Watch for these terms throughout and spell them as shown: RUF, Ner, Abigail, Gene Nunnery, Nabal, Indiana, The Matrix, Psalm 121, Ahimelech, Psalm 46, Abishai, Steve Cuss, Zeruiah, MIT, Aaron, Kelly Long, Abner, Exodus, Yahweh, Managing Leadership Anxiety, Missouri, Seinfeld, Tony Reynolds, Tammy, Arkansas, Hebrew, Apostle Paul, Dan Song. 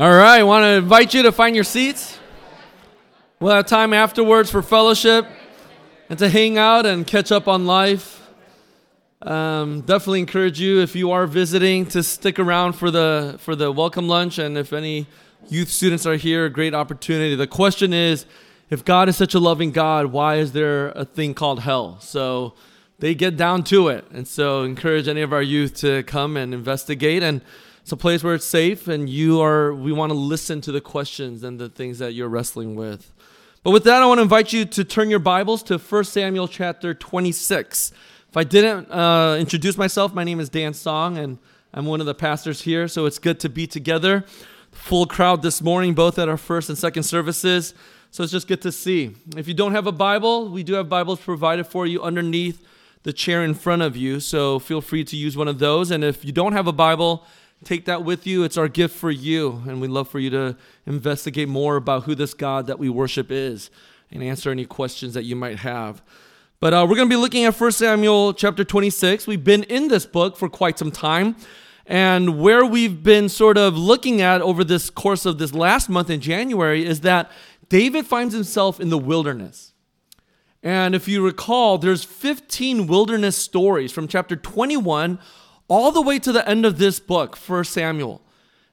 All right, I want to invite you to find your seats. We'll have time afterwards for fellowship and to hang out and catch up on life. Definitely encourage you, if you are visiting, to stick around for the welcome lunch. And if any youth students are here, a great opportunity. The question is, if God is such a loving God, why is there a thing called hell? So they get down to it. And so encourage any of our youth to come and investigate. And it's a place where it's safe, and we want to listen to the questions and the things that you're wrestling with. But with that, I want to invite you to turn your Bibles to 1 Samuel chapter 26. If I didn't introduce myself, my name is Dan Song, and I'm one of the pastors here, so it's good to be together. Full crowd this morning, both at our first and second services, so it's just good to see. If you don't have a Bible, we do have Bibles provided for you underneath the chair in front of you, so feel free to use one of those. And if you don't have a Bible, take that with you. It's our gift for you, and we'd love for you to investigate more about who this God that we worship is and answer any questions that you might have. But we're going to be looking at 1 Samuel chapter 26. We've been in this book for quite some time, and where we've been sort of looking at over this course of this last month in January is that David finds himself in the wilderness. And if you recall, there's 15 wilderness stories from chapter 21 all the way to the end of this book, 1 Samuel.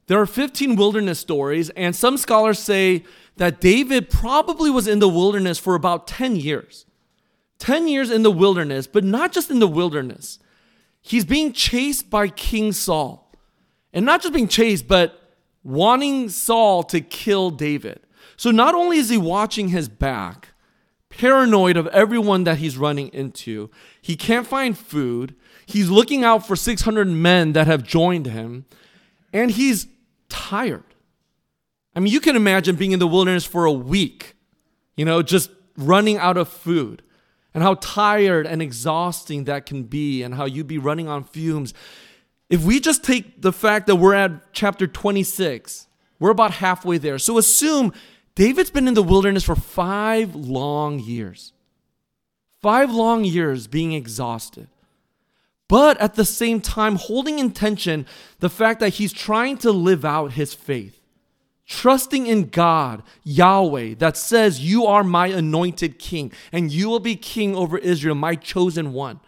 There are 15 wilderness stories, and some scholars say that David probably was in the wilderness for about 10 years. 10 years in the wilderness, but not just in the wilderness. He's being chased by King Saul. And not just being chased, but wanting Saul to kill David. So not only is he watching his back, paranoid of everyone that he's running into, he can't find food, he's looking out for 600 men that have joined him, and he's tired. I mean, you can imagine being in the wilderness for a week, just running out of food, and how tired and exhausting that can be, and how you'd be running on fumes. If we just take the fact that we're at chapter 26, we're about halfway there. So assume David's been in the wilderness for 5 long years. 5 long years being exhausted. But at the same time, holding in tension the fact that he's trying to live out his faith, trusting in God, Yahweh, that says, "You are my anointed king, and you will be king over Israel, my chosen one."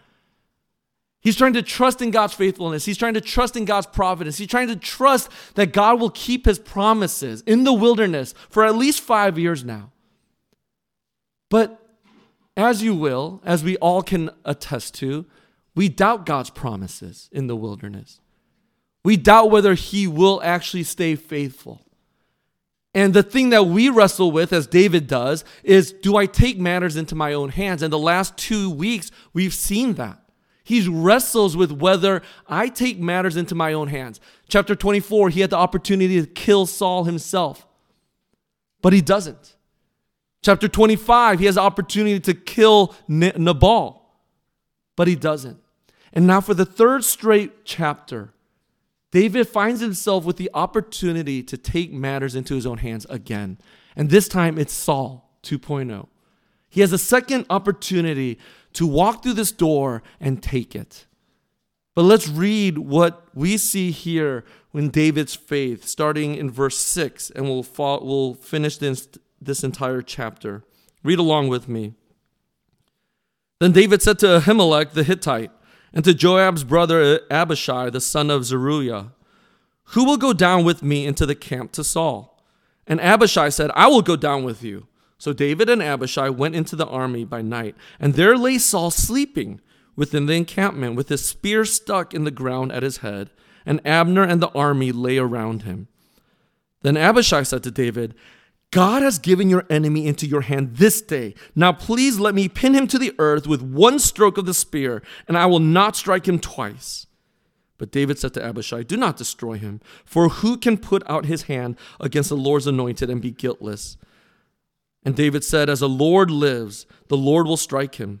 He's trying to trust in God's faithfulness. He's trying to trust in God's providence. He's trying to trust that God will keep his promises in the wilderness for at least 5 years now. But as we all can attest to, we doubt God's promises in the wilderness. We doubt whether he will actually stay faithful. And the thing that we wrestle with, as David does, is, do I take matters into my own hands? And the last 2 weeks, we've seen that. He wrestles with whether I take matters into my own hands. Chapter 24, he had the opportunity to kill Saul himself, but he doesn't. Chapter 25, he has the opportunity to kill Nabal. But he doesn't. And now for the third straight chapter, David finds himself with the opportunity to take matters into his own hands again. And this time it's Saul 2.0. He has a second opportunity to walk through this door and take it. But let's read what we see here in David's faith, starting in verse 6, and we'll finish this entire chapter. Read along with me. Then David said to Ahimelech the Hittite and to Joab's brother Abishai, the son of Zeruiah, "Who will go down with me into the camp to Saul?" And Abishai said, "I will go down with you." So David and Abishai went into the army by night, and there lay Saul sleeping within the encampment with his spear stuck in the ground at his head, and Abner and the army lay around him. Then Abishai said to David, "God has given your enemy into your hand this day. Now please let me pin him to the earth with one stroke of the spear, and I will not strike him twice." But David said to Abishai, "Do not destroy him, for who can put out his hand against the Lord's anointed and be guiltless?" And David said, "As the Lord lives, the Lord will strike him,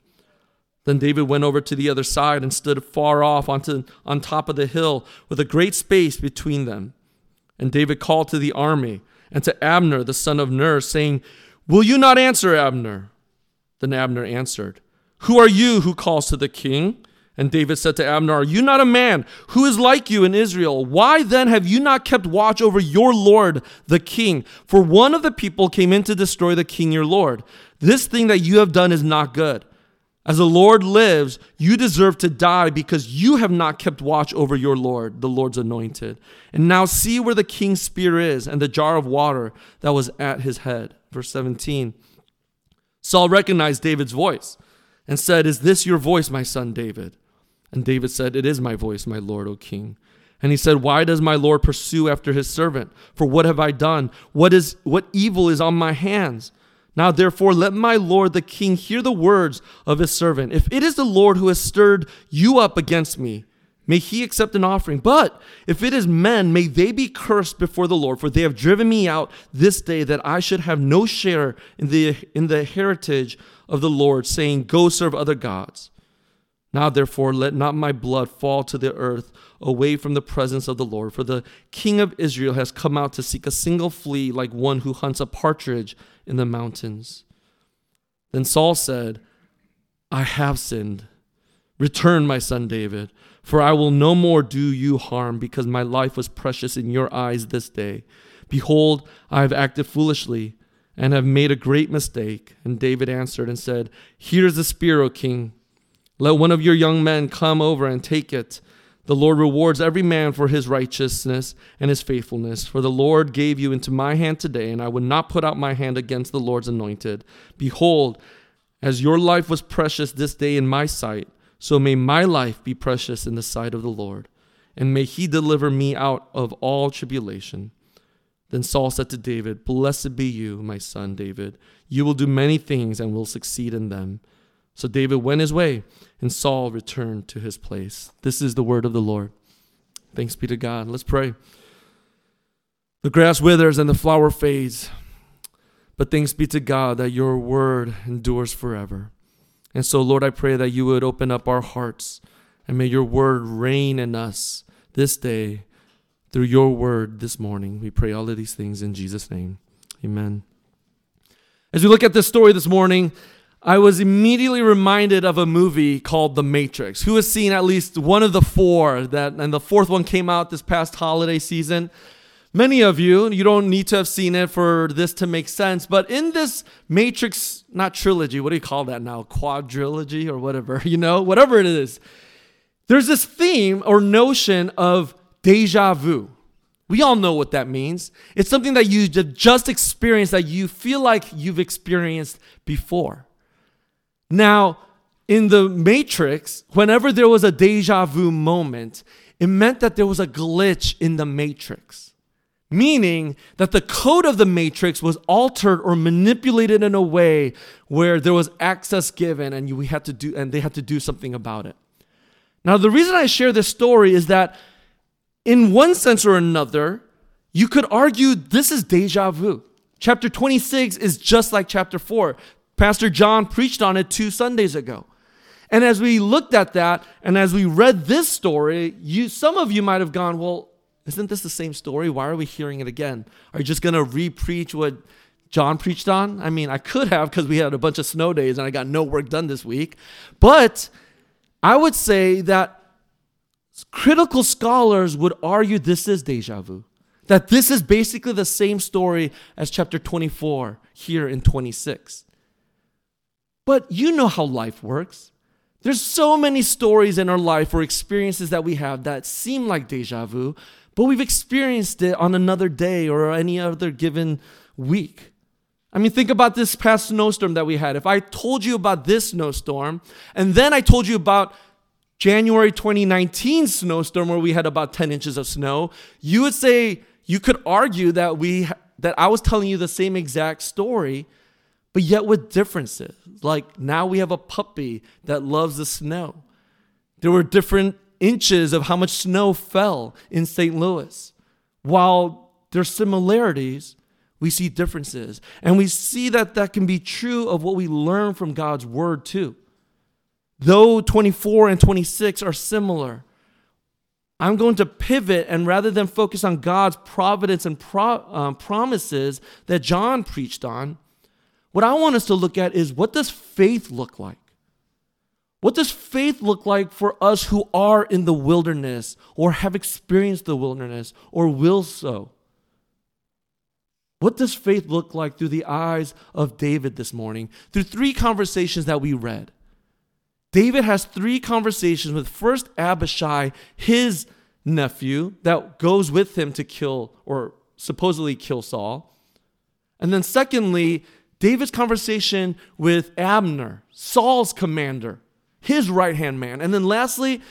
Then David went over to the other side and stood far off on top of the hill with a great space between them. And David called to the army and to Abner, the son of Ner, saying, "Will you not answer, Abner?" Then Abner answered, "Who are you who calls to the king?" And David said to Abner, "Are you not a man who is like you in Israel? Why then have you not kept watch over your lord, the king? For one of the people came in to destroy the king, your lord. This thing that you have done is not good. As the Lord lives, you deserve to die because you have not kept watch over your Lord, the Lord's anointed. And now see where the king's spear is and the jar of water that was at his head." Verse 17, Saul recognized David's voice and said, "Is this your voice, my son David?" And David said, "It is my voice, my Lord, O king." And he said, "Why does my Lord pursue after his servant? For what have I done? What evil is on my hands? Now, therefore, let my lord the king hear the words of his servant. If it is the Lord who has stirred you up against me, may he accept an offering. But if it is men, may they be cursed before the Lord, for they have driven me out this day that I should have no share in the heritage of the Lord, saying, 'Go serve other gods.' Now, therefore, let not my blood fall to the earth away from the presence of the Lord, for the king of Israel has come out to seek a single flea like one who hunts a partridge in the mountains." Then Saul said, "I have sinned. Return, my son David, for I will no more do you harm, because my life was precious in your eyes this day. Behold, I have acted foolishly and have made a great mistake." And David answered and said, "Here is the spear, O king. Let one of your young men come over and take it. The Lord rewards every man for his righteousness and his faithfulness. For the Lord gave you into my hand today, and I would not put out my hand against the Lord's anointed. Behold, as your life was precious this day in my sight, so may my life be precious in the sight of the Lord, and may he deliver me out of all tribulation." Then Saul said to David, "Blessed be you, my son David. You will do many things and will succeed in them." So David went his way, and Saul returned to his place. This is the word of the Lord. Thanks be to God. Let's pray. The grass withers and the flower fades, but thanks be to God that your word endures forever. And so, Lord, I pray that you would open up our hearts, and may your word reign in us this day through your word this morning. We pray all of these things in Jesus' name. Amen. As we look at this story this morning, I was immediately reminded of a movie called The Matrix. Who has seen at least one of the four? And the fourth one came out this past holiday season. Many of you don't need to have seen it for this to make sense, but in this Matrix, not trilogy, what do you call that now? Quadrilogy or whatever, whatever it is. There's this theme or notion of déjà vu. We all know what that means. It's something that you just experienced that you feel like you've experienced before. Now, in the Matrix, whenever there was a deja vu moment, it meant that there was a glitch in the Matrix, meaning that the code of the Matrix was altered or manipulated in a way where there was access given and they had to do something about it. Now, the reason I share this story is that in one sense or another, you could argue this is deja vu. Chapter 26 is just like chapter 4. Pastor John preached on it 2 Sundays ago. And as we looked at that, and as we read this story, some of you might have gone, well, isn't this the same story? Why are we hearing it again? Are you just going to re-preach what John preached on? I mean, I could have, because we had a bunch of snow days and I got no work done this week. But I would say that critical scholars would argue this is déjà vu, that this is basically the same story as chapter 24 here in 26. But you know how life works. There's so many stories in our life or experiences that we have that seem like deja vu, but we've experienced it on another day or any other given week. I mean, think about this past snowstorm that we had. If I told you about this snowstorm, and then I told you about January 2019 snowstorm where we had about 10 inches of snow, you would say, you could argue that I was telling you the same exact story, but yet with differences. Like now we have a puppy that loves the snow. There were different inches of how much snow fell in St. Louis. While there's similarities, we see differences. And we see that that can be true of what we learn from God's word too. Though 24 and 26 are similar, I'm going to pivot, and rather than focus on God's providence and promises that John preached on, what I want us to look at is, what does faith look like? What does faith look like for us who are in the wilderness or have experienced the wilderness or will so? What does faith look like through the eyes of David this morning? Through three conversations that we read. David has three conversations with first Abishai, his nephew, that goes with him to kill or supposedly kill Saul. And then secondly, David's conversation with Abner, Saul's commander, his right-hand man. And then lastly,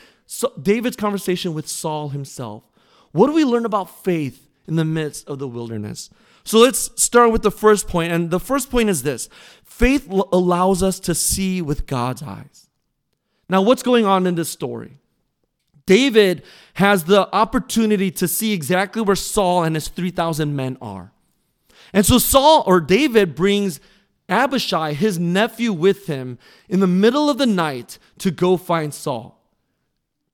David's conversation with Saul himself. What do we learn about faith in the midst of the wilderness? So let's start with the first point. And the first point is this: faith allows us to see with God's eyes. Now, what's going on in this story? David has the opportunity to see exactly where Saul and his 3,000 men are. And so David brings Abishai, his nephew, with him in the middle of the night to go find Saul.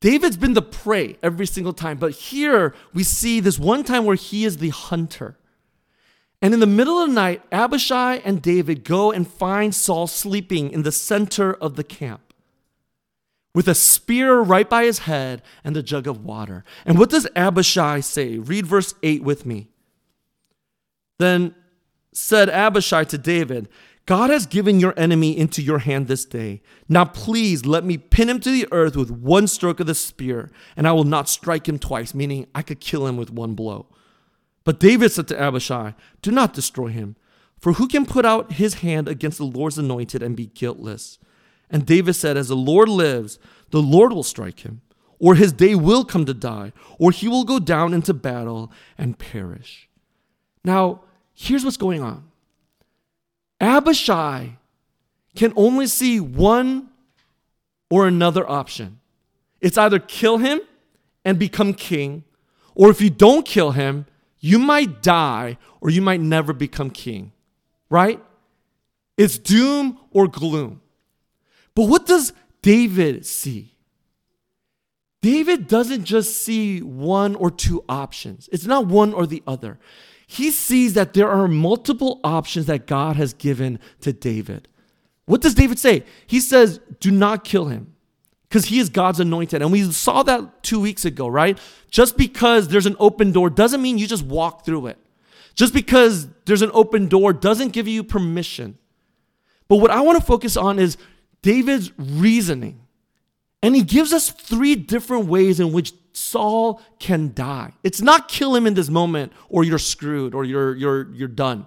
David's been the prey every single time, but here we see this one time where he is the hunter. And in the middle of the night, Abishai and David go and find Saul sleeping in the center of the camp, with a spear right by his head and a jug of water. And what does Abishai say? Read verse 8 with me. Then said Abishai to David, "God has given your enemy into your hand this day. Now please let me pin him to the earth with one stroke of the spear, and I will not strike him twice," meaning I could kill him with one blow. But David said to Abishai, "Do not destroy him, for who can put out his hand against the Lord's anointed and be guiltless?" And David said, "As the Lord lives, the Lord will strike him, or his day will come to die, or he will go down into battle and perish." Now, here's what's going on. Abishai can only see one or another option. It's either kill him and become king, or if you don't kill him, you might die or you might never become king, right? It's doom or gloom. But what does David see? David doesn't just see one or two options. It's not one or the other. He sees that there are multiple options that God has given to David. What does David say? He says, "Do not kill him," because he is God's anointed. And we saw that 2 weeks ago, right? Just because there's an open door doesn't mean you just walk through it. Just because there's an open door doesn't give you permission. But what I want to focus on is David's reasoning. And he gives us three different ways in which Saul can die. It's not kill him in this moment or you're screwed or you're done.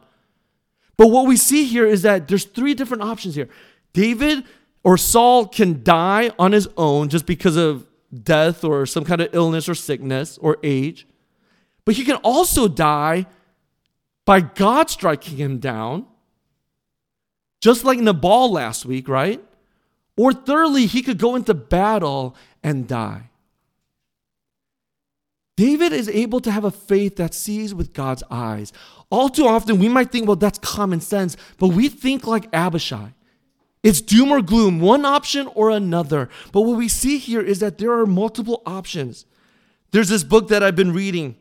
But what we see here is that there's three different options here. David or Saul can die on his own just because of death or some kind of illness or sickness or age. But he can also die by God striking him down, just like Nabal last week, right? Or thirdly, he could go into battle and die. David is able to have a faith that sees with God's eyes. All too often, we might think, well, that's common sense, but we think like Abishai. It's doom or gloom, one option or another. But what we see here is that there are multiple options. There's this book that I've been reading,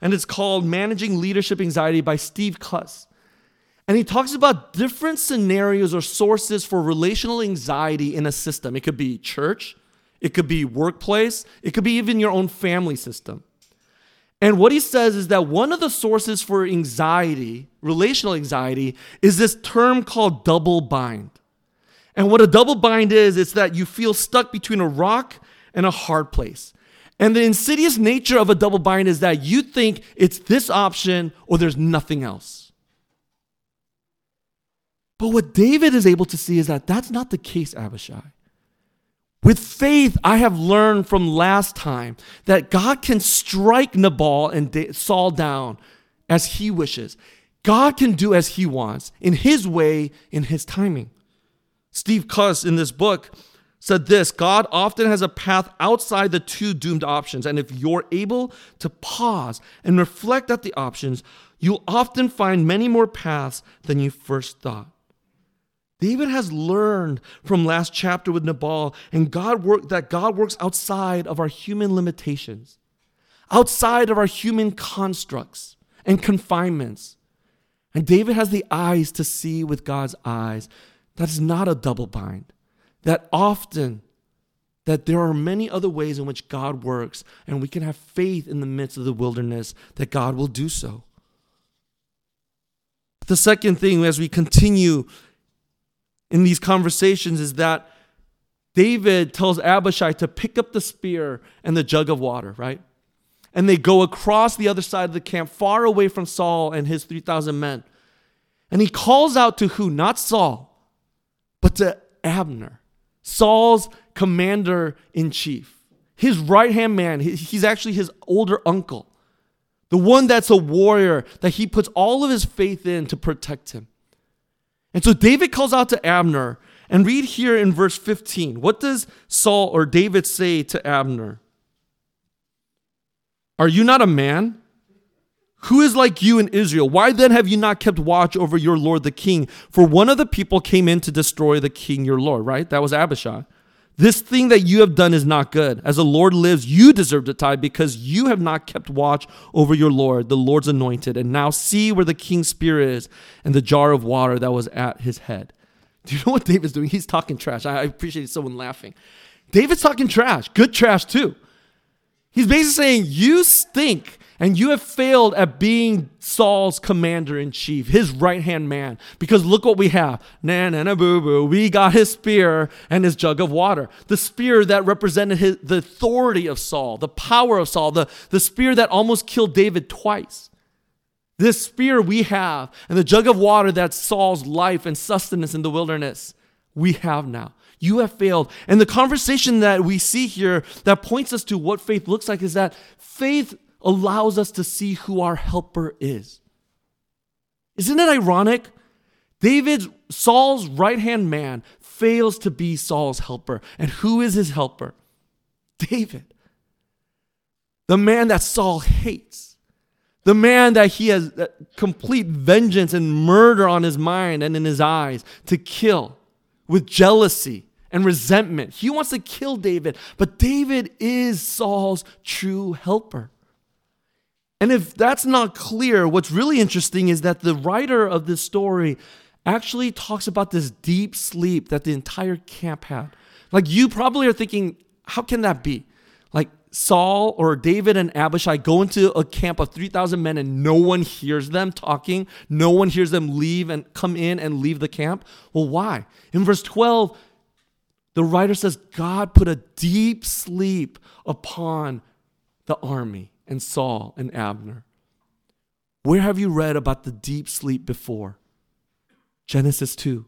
and it's called Managing Leadership Anxiety by Steve Cuss. And he talks about different scenarios or sources for relational anxiety in a system. It could be church, it could be workplace, it could be even your own family system. And what he says is that one of the sources for anxiety, relational anxiety, is this term called double bind. And what a double bind is, it's that you feel stuck between a rock and a hard place. And the insidious nature of a double bind is that you think it's this option or there's nothing else. But what David is able to see is that that's not the case, Abishai. With faith, I have learned from last time that God can strike Nabal and Saul down as he wishes. God can do as he wants, in his way, in his timing. Steve Cuss, in this book, said this: God often has a path outside the two doomed options, and if you're able to pause and reflect at the options, you'll often find many more paths than you first thought. David has learned from last chapter with Nabal and God works outside of our human limitations, outside of our human constructs and confinements. And David has the eyes to see with God's eyes. That's not a double bind. That there are many other ways in which God works, and we can have faith in the midst of the wilderness that God will do so. But the second thing as we continue in these conversations is that David tells Abishai to pick up the spear and the jug of water, right? And they go across the other side of the camp, far away from Saul and his 3,000 men. And he calls out to who? Not Saul, but to Abner, Saul's commander-in-chief, his right-hand man. He's actually his older uncle, the one that's a warrior that he puts all of his faith in to protect him. And so David calls out to Abner, and read here in verse 15. What does Saul or David say to Abner? Are you not a man? Who is like you in Israel? Why then have you not kept watch over your lord the king? For one of the people came in to destroy the king your lord, right? That was Abishai. This thing that you have done is not good. As the Lord lives, you deserve to die because you have not kept watch over your lord, the Lord's anointed. And now see where the king's spear is and the jar of water that was at his head. Do you know what David's doing? He's talking trash. I appreciate someone laughing. David's talking trash. Good trash too. He's basically saying, you stink. And you have failed at being Saul's commander-in-chief, his right-hand man. Because look what we have. Na-na-na-boo-boo. We got his spear and his jug of water. The spear that represented the authority of Saul, the power of Saul, the spear that almost killed David twice. This spear we have, and the jug of water that's Saul's life and sustenance in the wilderness, we have now. You have failed. And the conversation that we see here that points us to what faith looks like is that faith allows us to see who our helper is. Isn't it ironic? Saul's right-hand man fails to be Saul's helper. And who is his helper? David. The man that Saul hates. The man that he has complete vengeance and murder on his mind and in his eyes to kill with jealousy and resentment. He wants to kill David, but David is Saul's true helper. And if that's not clear, what's really interesting is that the writer of this story actually talks about this deep sleep that the entire camp had. Like, you probably are thinking, how can that be? Like, Saul or David and Abishai go into a camp of 3,000 men and no one hears them talking. No one hears them leave and come in and leave the camp. Well, why? In verse 12, the writer says, God put a deep sleep upon the army. And Saul and Abner. Where have you read about the deep sleep before? Genesis 2.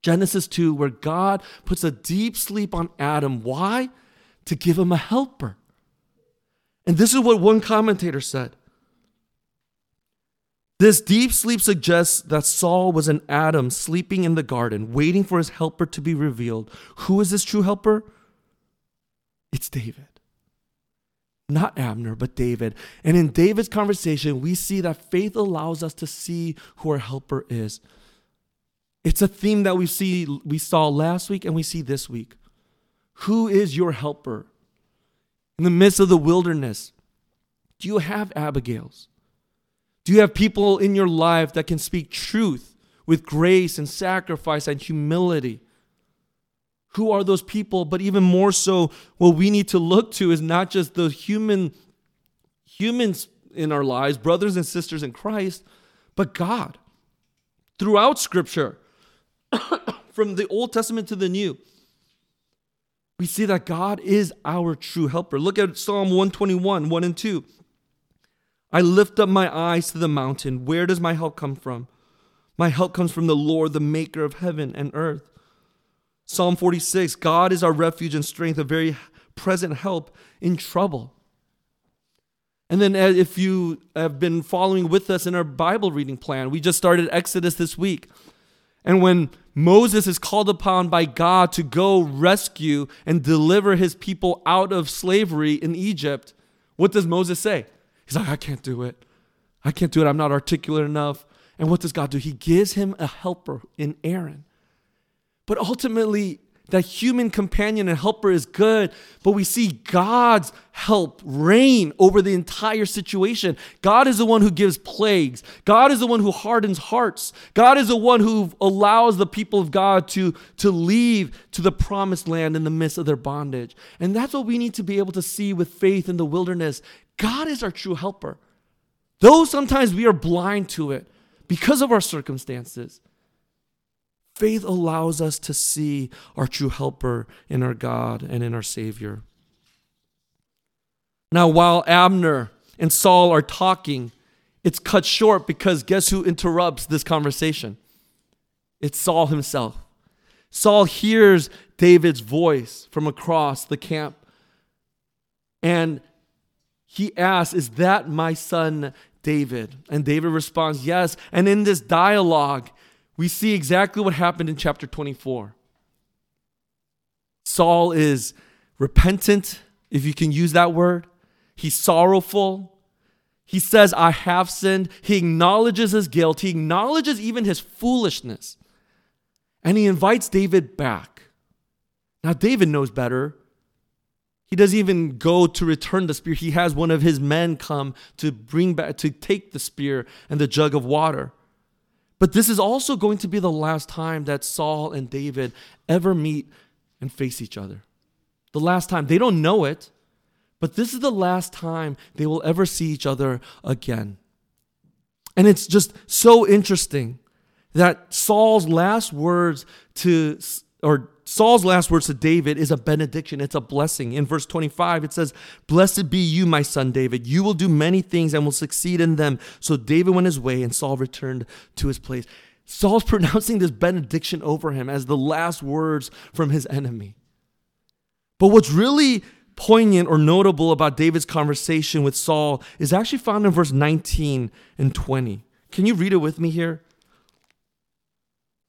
Genesis 2, where God puts a deep sleep on Adam. Why? To give him a helper. And this is what one commentator said. This deep sleep suggests that Saul was an Adam sleeping in the garden, waiting for his helper to be revealed. Who is this true helper? It's David. Not Abner, but David. And in David's conversation, we see that faith allows us to see who our helper is. It's a theme that we saw last week and we see this week. Who is your helper? In the midst of the wilderness, do you have Abigails? Do you have people in your life that can speak truth with grace and sacrifice and humility? Who are those people? But even more so, what we need to look to is not just the humans in our lives, brothers and sisters in Christ, but God. Throughout Scripture, from the Old Testament to the New, we see that God is our true helper. Look at Psalm 121, 1 and 2. I lift up my eyes to the mountain. Where does my help come from? My help comes from the Lord, the maker of heaven and earth. Psalm 46, God is our refuge and strength, a very present help in trouble. And then if you have been following with us in our Bible reading plan, we just started Exodus this week. And when Moses is called upon by God to go rescue and deliver his people out of slavery in Egypt, what does Moses say? He's like, I can't do it. I can't do it. I'm not articulate enough. And what does God do? He gives him a helper in Aaron. But ultimately, that human companion and helper is good, but we see God's help reign over the entire situation. God is the one who gives plagues. God is the one who hardens hearts. God is the one who allows the people of God to leave to the promised land in the midst of their bondage. And that's what we need to be able to see with faith in the wilderness. God is our true helper. Though sometimes we are blind to it because of our circumstances, faith allows us to see our true helper in our God and in our Savior. Now, while Abner and Saul are talking, it's cut short because guess who interrupts this conversation? It's Saul himself. Saul hears David's voice from across the camp, and he asks, "Is that my son David?" And David responds, "Yes." And in this dialogue, we see exactly what happened in chapter 24. Saul is repentant, if you can use that word. He's sorrowful. He says, I have sinned. He acknowledges his guilt. He acknowledges even his foolishness. And he invites David back. Now, David knows better. He doesn't even go to return the spear. He has one of his men come to bring back, to take the spear and the jug of water. But this is also going to be the last time that Saul and David ever meet and face each other. The last time. They don't know it, but this is the last time they will ever see each other again. And it's just so interesting that Saul's last words to David is a benediction. It's a blessing. In verse 25, it says, "Blessed be you, my son David. You will do many things and will succeed in them." So David went his way and Saul returned to his place. Saul's pronouncing this benediction over him as the last words from his enemy. But what's really poignant or notable about David's conversation with Saul is actually found in verse 19 and 20. Can you read it with me here?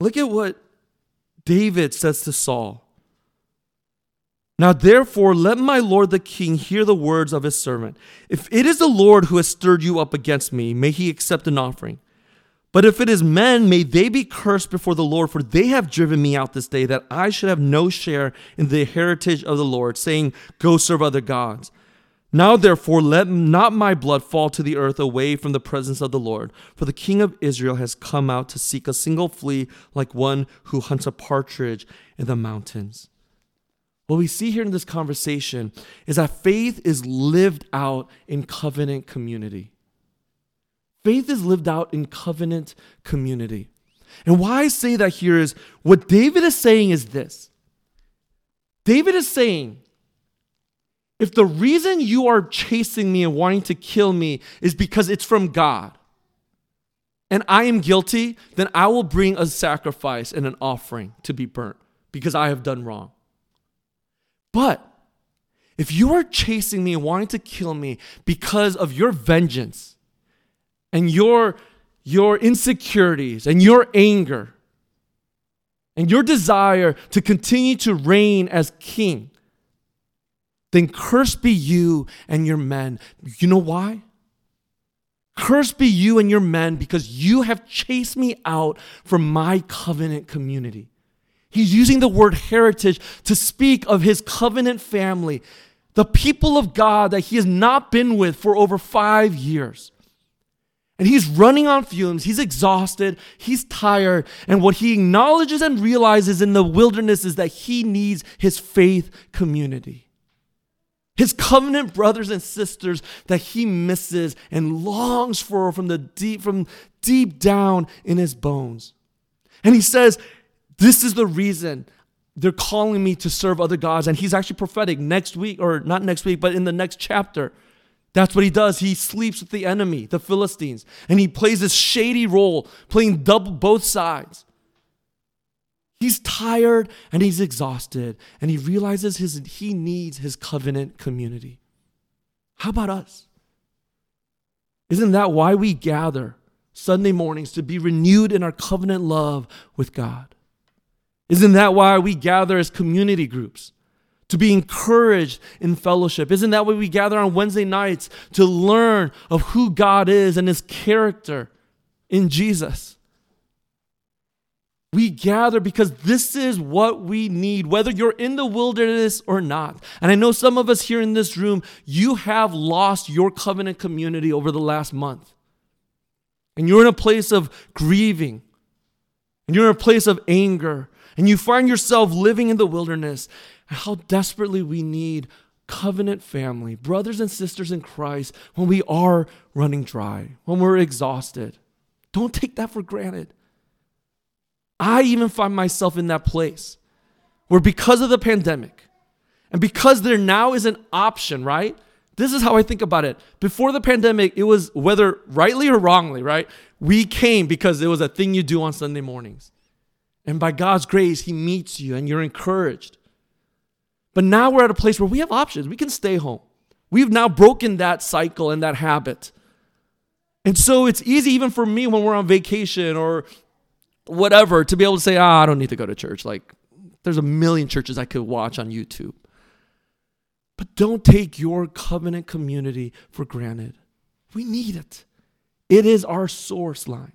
Look at what David says to Saul, "Now therefore let my lord the king hear the words of his servant. If it is the Lord who has stirred you up against me, may he accept an offering. But if it is men, may they be cursed before the Lord, for they have driven me out this day, that I should have no share in the heritage of the Lord, saying, go serve other gods. Now therefore let not my blood fall to the earth away from the presence of the Lord, for the king of Israel has come out to seek a single flea, like one who hunts a partridge in the mountains." What we see here in this conversation is that faith is lived out in covenant community. Faith is lived out in covenant community. And why I say that here is what David is saying is this. David is saying, if the reason you are chasing me and wanting to kill me is because it's from God and I am guilty, then I will bring a sacrifice and an offering to be burnt because I have done wrong. But if you are chasing me and wanting to kill me because of your vengeance and your insecurities and your anger and your desire to continue to reign as king, then cursed be you and your men. You know why? Cursed be you and your men because you have chased me out from my covenant community. He's using the word heritage to speak of his covenant family, the people of God that he has not been with for over 5 years. And he's running on fumes. He's exhausted. He's tired. And what he acknowledges and realizes in the wilderness is that he needs his faith community, his covenant brothers and sisters that he misses and longs for from deep down in his bones. And he says, this is the reason they're calling me to serve other gods. And he's actually prophetic but in the next chapter, that's what he does. He sleeps with the enemy, the Philistines. And he plays this shady role, playing double both sides. He's tired and he's exhausted, and he realizes he needs his covenant community. How about us? Isn't that why we gather Sunday mornings to be renewed in our covenant love with God. Isn't that why we gather as community groups? To be encouraged in fellowship. Isn't that why we gather on Wednesday nights to learn of who God is and his character in Jesus? We gather because this is what we need, whether you're in the wilderness or not. And I know some of us here in this room, you have lost your covenant community over the last month. And you're in a place of grieving. And you're in a place of anger. And you find yourself living in the wilderness. And how desperately we need covenant family, brothers and sisters in Christ, when we are running dry, when we're exhausted. Don't take that for granted. I even find myself in that place where because of the pandemic and because there now is an option, right? This is how I think about it. Before the pandemic, it was whether rightly or wrongly, right? We came because it was a thing you do on Sunday mornings. And by God's grace, he meets you and you're encouraged. But now we're at a place where we have options. We can stay home. We've now broken that cycle and that habit. And so it's easy even for me when we're on vacation or whatever, to be able to say, I don't need to go to church. Like, there's a million churches I could watch on YouTube. But don't take your covenant community for granted. We need it. It is our source line.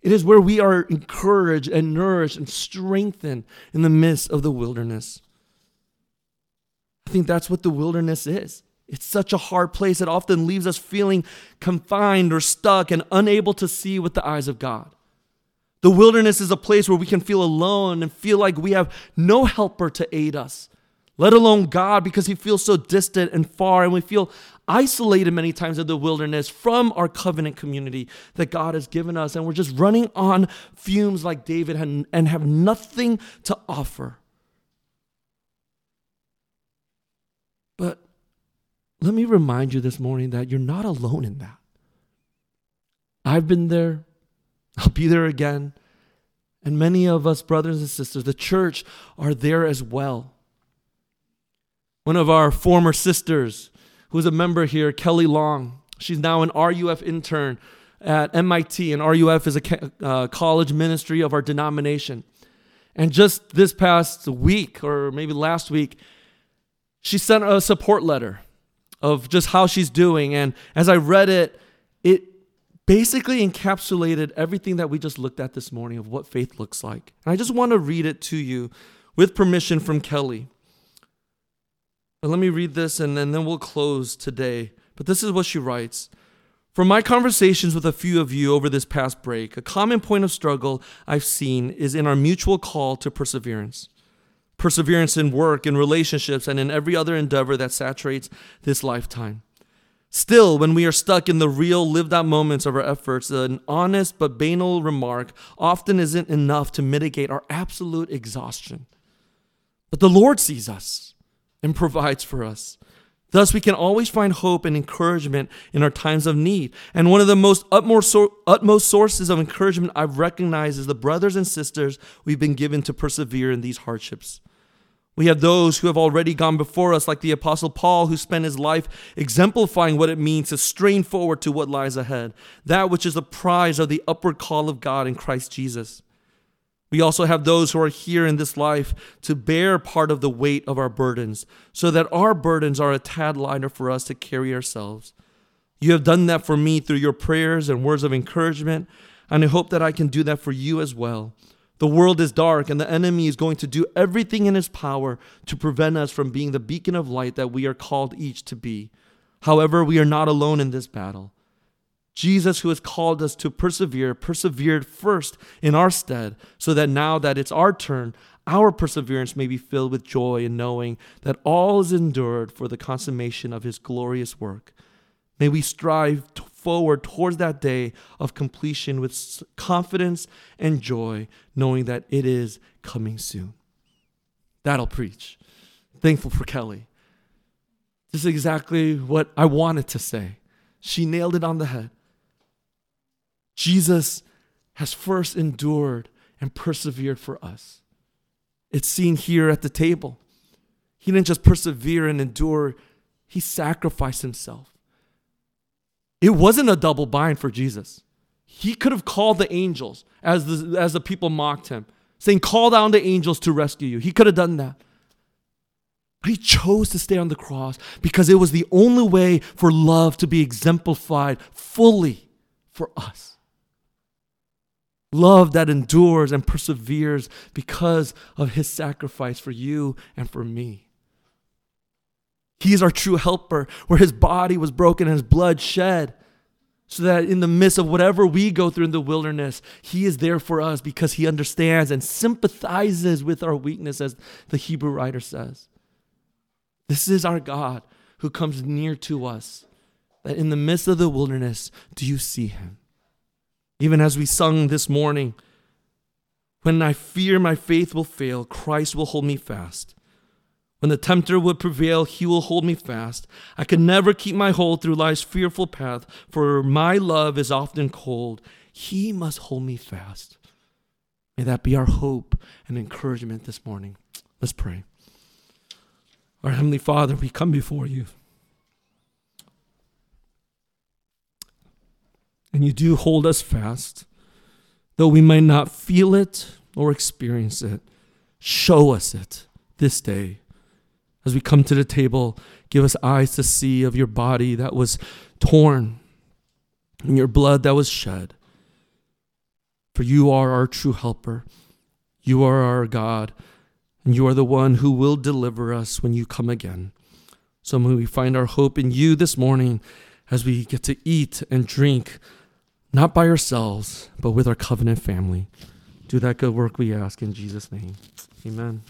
It is where we are encouraged and nourished and strengthened in the midst of the wilderness. I think that's what the wilderness is. It's such a hard place. It often leaves us feeling confined or stuck and unable to see with the eyes of God. The wilderness is a place where we can feel alone and feel like we have no helper to aid us, let alone God, because he feels so distant and far, and we feel isolated many times in the wilderness from our covenant community that God has given us, and we're just running on fumes like David and have nothing to offer. But let me remind you this morning that you're not alone in that. I've been there. I'll be there again. And many of us, brothers and sisters, the church, are there as well. One of our former sisters, who's a member here, Kelly Long, she's now an RUF intern at MIT, and RUF is a college ministry of our denomination. And just this past week, or maybe last week, she sent a support letter of just how she's doing. And as I read it, it basically encapsulated everything that we just looked at this morning of what faith looks like. And I just want to read it to you with permission from Kelly. But let me read this and then we'll close today. But this is what she writes. From my conversations with a few of you over this past break, a common point of struggle I've seen is in our mutual call to perseverance. Perseverance in work, in relationships, and in every other endeavor that saturates this lifetime. Still, when we are stuck in the real, lived-out moments of our efforts, an honest but banal remark often isn't enough to mitigate our absolute exhaustion. But the Lord sees us and provides for us. Thus, we can always find hope and encouragement in our times of need. And one of the utmost sources of encouragement I've recognized is the brothers and sisters we've been given to persevere in these hardships. We have those who have already gone before us, like the Apostle Paul, who spent his life exemplifying what it means to strain forward to what lies ahead, that which is the prize of the upward call of God in Christ Jesus. We also have those who are here in this life to bear part of the weight of our burdens, so that our burdens are a tad lighter for us to carry ourselves. You have done that for me through your prayers and words of encouragement, and I hope that I can do that for you as well. The world is dark, and the enemy is going to do everything in his power to prevent us from being the beacon of light that we are called each to be. However, we are not alone in this battle. Jesus, who has called us to persevere, persevered first in our stead, so that now that it's our turn, our perseverance may be filled with joy in knowing that all is endured for the consummation of his glorious work. May we strive forward towards that day of completion with confidence and joy, knowing that it is coming soon. That'll preach. Thankful for Kelly. This is exactly what I wanted to say. She nailed it on the head. Jesus has first endured and persevered for us. It's seen here at the table. He didn't just persevere and endure. He sacrificed himself. It wasn't a double bind for Jesus. He could have called the angels as the people mocked him, saying, call down the angels to rescue you. He could have done that. But he chose to stay on the cross because it was the only way for love to be exemplified fully for us. Love that endures and perseveres because of his sacrifice for you and for me. He is our true helper, where his body was broken and his blood shed, so that in the midst of whatever we go through in the wilderness, he is there for us because he understands and sympathizes with our weakness, as the Hebrew writer says. This is our God who comes near to us, that in the midst of the wilderness, do you see him? Even as we sung this morning, when I fear my faith will fail, Christ will hold me fast. When the tempter would prevail, he will hold me fast. I can never keep my hold through life's fearful path, for my love is often cold. He must hold me fast. May that be our hope and encouragement this morning. Let's pray. Our Heavenly Father, we come before you. And you do hold us fast, though we may not feel it or experience it. Show us it this day. As we come to the table, give us eyes to see of your body that was torn and your blood that was shed. For you are our true helper. You are our God, and you are the one who will deliver us when you come again. So may we find our hope in you this morning as we get to eat and drink, not by ourselves, but with our covenant family. Do that good work, we ask in Jesus' name. Amen.